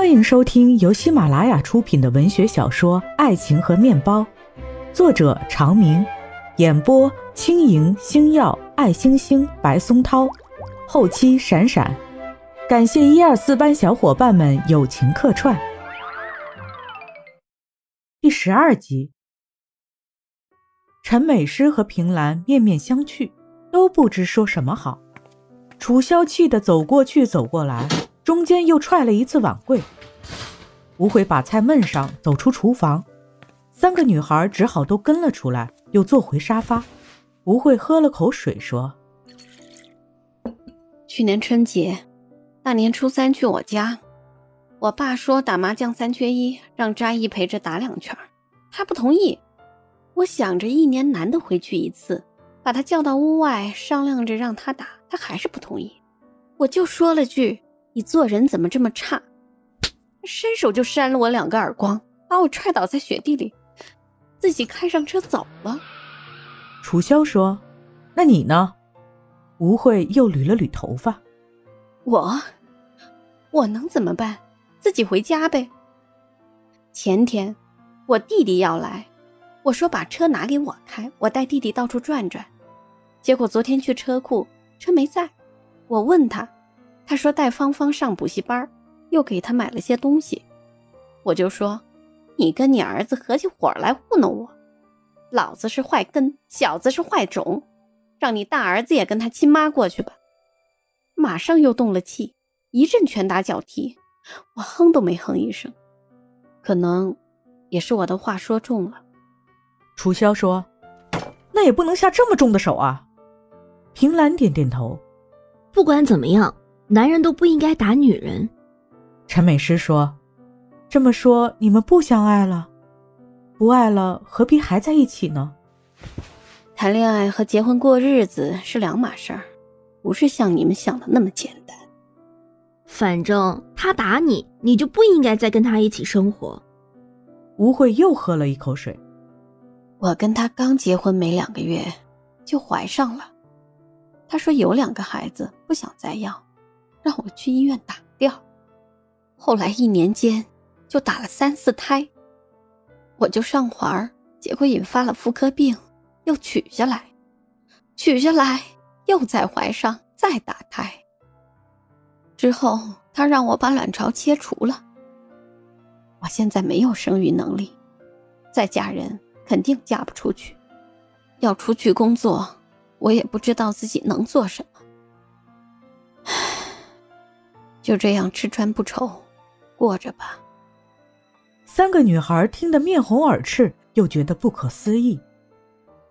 欢迎收听由喜马拉雅出品的文学小说《爱情和面包》，作者长明，演播轻盈、星耀、爱星星、白松涛，后期闪闪。感谢124班小伙伴们友情客串。第12集，陈美诗和平兰面面相觑，都不知说什么好。楚萧气的走过去走过来，中间又踹了一次碗柜。吴慧把菜焖上，走出厨房，三个女孩只好都跟了出来，又坐回沙发。吴慧喝了口水说，去年春节大年初三去我家，我爸说打麻将3缺1，让扎毅陪着打2圈，他不同意。我想着一年难得回去一次，把他叫到屋外商量着让他打，他还是不同意。我就说了句，你做人怎么这么差，伸手就扇了我2个耳光，把我踹倒在雪地里，自己开上车走了。楚萧说，那你呢？吴慧又捋了捋头发，我能怎么办？自己回家呗。前天我弟弟要来，我说把车拿给我开，我带弟弟到处转转。结果昨天去车库，车没在，我问他，他说带芳芳上补习班，又给他买了些东西。我就说，你跟你儿子合起伙来糊弄我，老子是坏根，小子是坏种，让你大儿子也跟他亲妈过去吧。马上又动了气，一阵拳打脚踢，我哼都没哼一声。可能也是我的话说重了。楚萧说，那也不能下这么重的手啊。平兰点点头，不管怎么样，男人都不应该打女人。陈美诗说，这么说你们不相爱了？不爱了何必还在一起呢？谈恋爱和结婚过日子是2码事儿，不是像你们想的那么简单。反正他打你，你就不应该再跟他一起生活。吴慧又喝了一口水，我跟他刚结婚没2个月就怀上了，他说有2个孩子不想再要，让我去医院打掉。后来1年间就打了3、4胎，我就上环，结果引发了妇科病，又取下来，又再怀上，再打开。之后他让我把卵巢切除了。我现在没有生育能力，再嫁人肯定嫁不出去，要出去工作，我也不知道自己能做什么。唉，就这样吃穿不愁，过着吧。3个女孩听得面红耳赤，又觉得不可思议。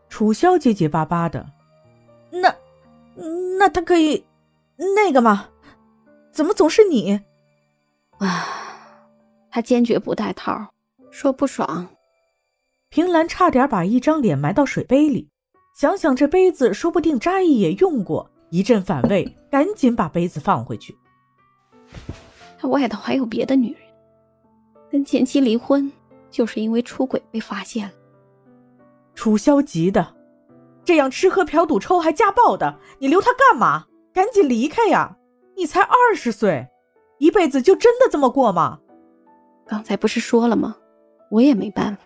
楚萧结结巴巴的，那他可以那个吗？怎么总是你？他坚决不带套，说不爽。平兰差点把一张脸埋到水杯里，想想这杯子说不定扎毅也用过，一阵反胃，赶紧把杯子放回去。他外头还有别的女人，跟前妻离婚就是因为出轨被发现了。楚萧急的，这样吃喝嫖赌抽还家暴的，你留他干嘛？赶紧离开呀！你才20岁，一辈子就真的这么过吗？刚才不是说了吗？我也没办法。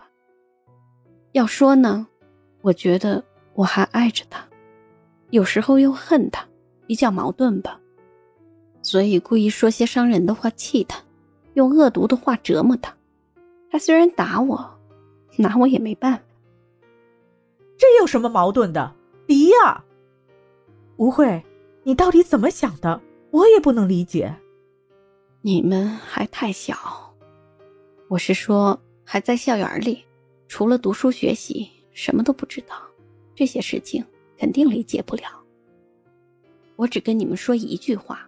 要说呢，我觉得我还爱着他，有时候又恨他，比较矛盾吧。所以故意说些伤人的话气他，用恶毒的话折磨他。他虽然打我，拿我也没办法。这有什么矛盾的？离呀！吴慧，你到底怎么想的？我也不能理解。你们还太小，我是说还在校园里。除了读书学习什么都不知道，这些事情肯定理解不了。我只跟你们说一句话，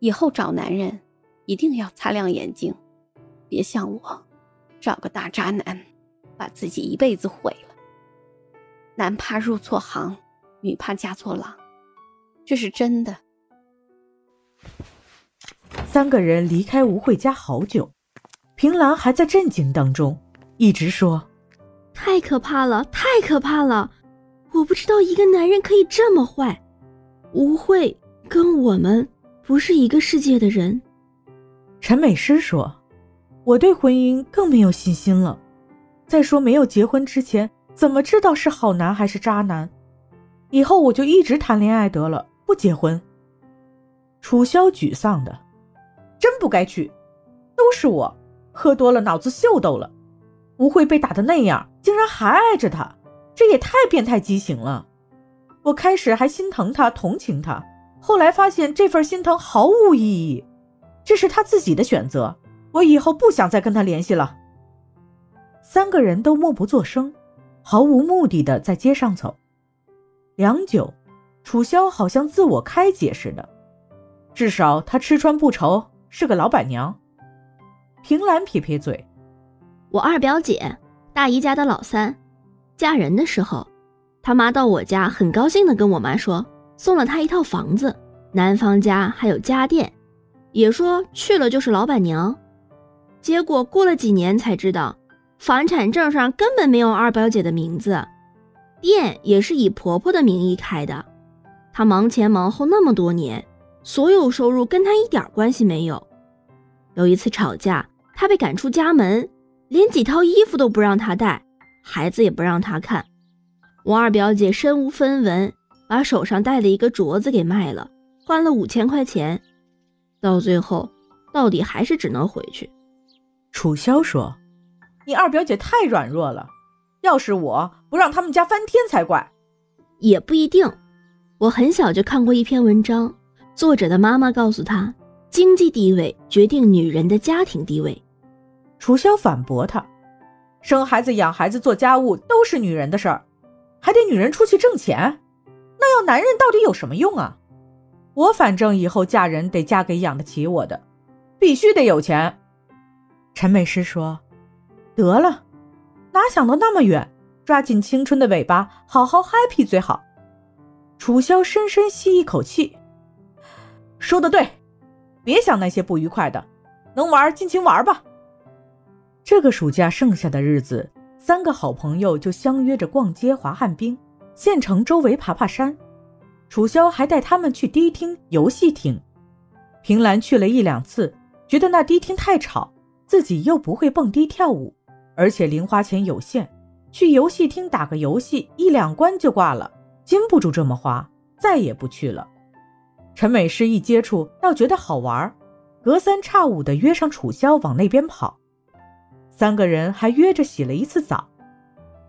以后找男人一定要擦亮眼睛，别像我找个大渣男，把自己一辈子毁了。男怕入错行，女怕嫁错郎，这是真的。3个人离开吴慧家好久，平兰还在震惊当中，一直说太可怕了，太可怕了，我不知道一个男人可以这么坏。吴慧跟我们不是一个世界的人。陈美诗说，我对婚姻更没有信心了。再说没有结婚之前怎么知道是好男还是渣男？以后我就一直谈恋爱得了，不结婚。楚萧沮丧的，真不该去，都是我喝多了，脑子秀逗了，吴慧被打得那样，竟然还爱着他，这也太变态畸形了。我开始还心疼他，同情他，后来发现这份心疼毫无意义，这是他自己的选择，我以后不想再跟他联系了。三个人都默不作声，毫无目的的在街上走。良久，楚萧好像自我开解似的，至少他吃穿不愁，是个老板娘。平兰撇撇嘴，我二表姐，大姨家的老三，嫁人的时候他妈到我家，很高兴地跟我妈说送了她一套房子，男方家还有家电，也说去了就是老板娘。结果过了几年才知道，房产证上根本没有二表姐的名字，店也是以婆婆的名义开的。她忙前忙后那么多年，所有收入跟她一点关系没有。有一次吵架，她被赶出家门，连几套衣服都不让她带，孩子也不让她看。我二表姐身无分文，把手上戴的一个镯子给卖了，换了5000块钱。到最后，到底还是只能回去。楚萧说：“你二表姐太软弱了，要是我不让他们家翻天才怪。”也不一定。我很小就看过一篇文章，作者的妈妈告诉她，经济地位决定女人的家庭地位。楚萧反驳她：“生孩子、养孩子、做家务都是女人的事儿。”还得女人出去挣钱，那要男人到底有什么用啊？我反正以后嫁人得嫁给养得起我的，必须得有钱。陈美诗说，得了，哪想到那么远，抓紧青春的尾巴，好好 happy 最好。楚萧深深吸一口气，说得对，别想那些不愉快的，能玩尽情玩吧。这个暑假剩下的日子，三个好朋友就相约着逛街、滑旱冰，县城周围爬爬山。楚萧还带他们去迪厅、游戏厅。平兰去了1-2次，觉得那迪厅太吵，自己又不会蹦迪跳舞，而且零花钱有限，去游戏厅打个游戏1-2关就挂了，经不住这么花，再也不去了。陈美诗一接触倒觉得好玩，隔三差五的约上楚萧往那边跑。三个人还约着洗了1次澡，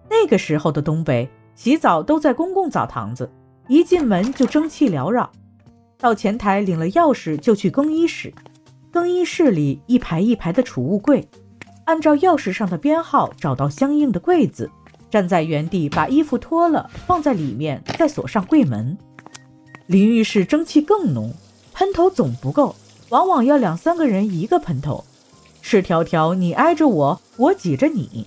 那个时候的东北洗澡都在公共澡堂子，一进门就蒸汽缭绕，到前台领了钥匙就去更衣室，更衣室里一排一排的储物柜，按照钥匙上的编号找到相应的柜子，站在原地把衣服脱了放在里面，再锁上柜门。淋浴室蒸汽更浓，喷头总不够，往往要2-3个人一个喷头，赤条条，你挨着我，我挤着你。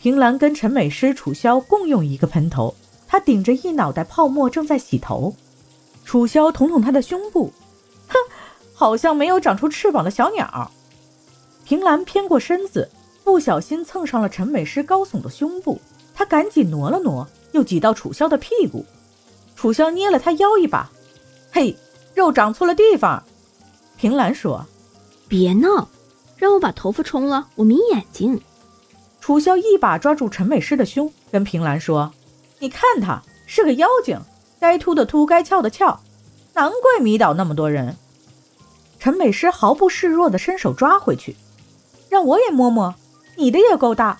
平兰跟陈美诗、楚萧共用一个喷头，她顶着一脑袋泡沫正在洗头。楚萧捅捅她的胸部，哼，好像没有长出翅膀的小鸟。平兰偏过身子，不小心蹭上了陈美诗高耸的胸部，她赶紧挪了挪，又挤到楚萧的屁股。楚萧捏了她腰一把，嘿，肉长错了地方。平兰说，别闹，让我把头发冲了，我迷眼睛。楚萧一把抓住陈美诗的胸，跟平兰说，你看她是个妖精，该秃的秃，该翘的翘，难怪迷倒那么多人。陈美诗毫不示弱地伸手抓回去，让我也摸摸，你的也够大。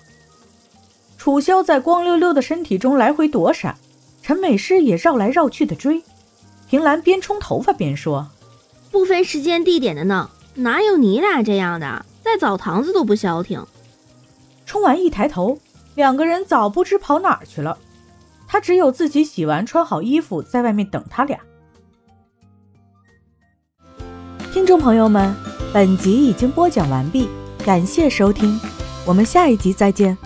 楚萧在光溜溜的身体中来回躲闪，陈美诗也绕来绕去地追。平兰边冲头发边说，不分时间地点的呢，哪有你俩这样的，在澡堂子都不消停。冲完一抬头，2个人早不知跑哪儿去了，他只有自己洗完穿好衣服在外面等他俩。听众朋友们，本集已经播讲完毕，感谢收听，我们下一集再见。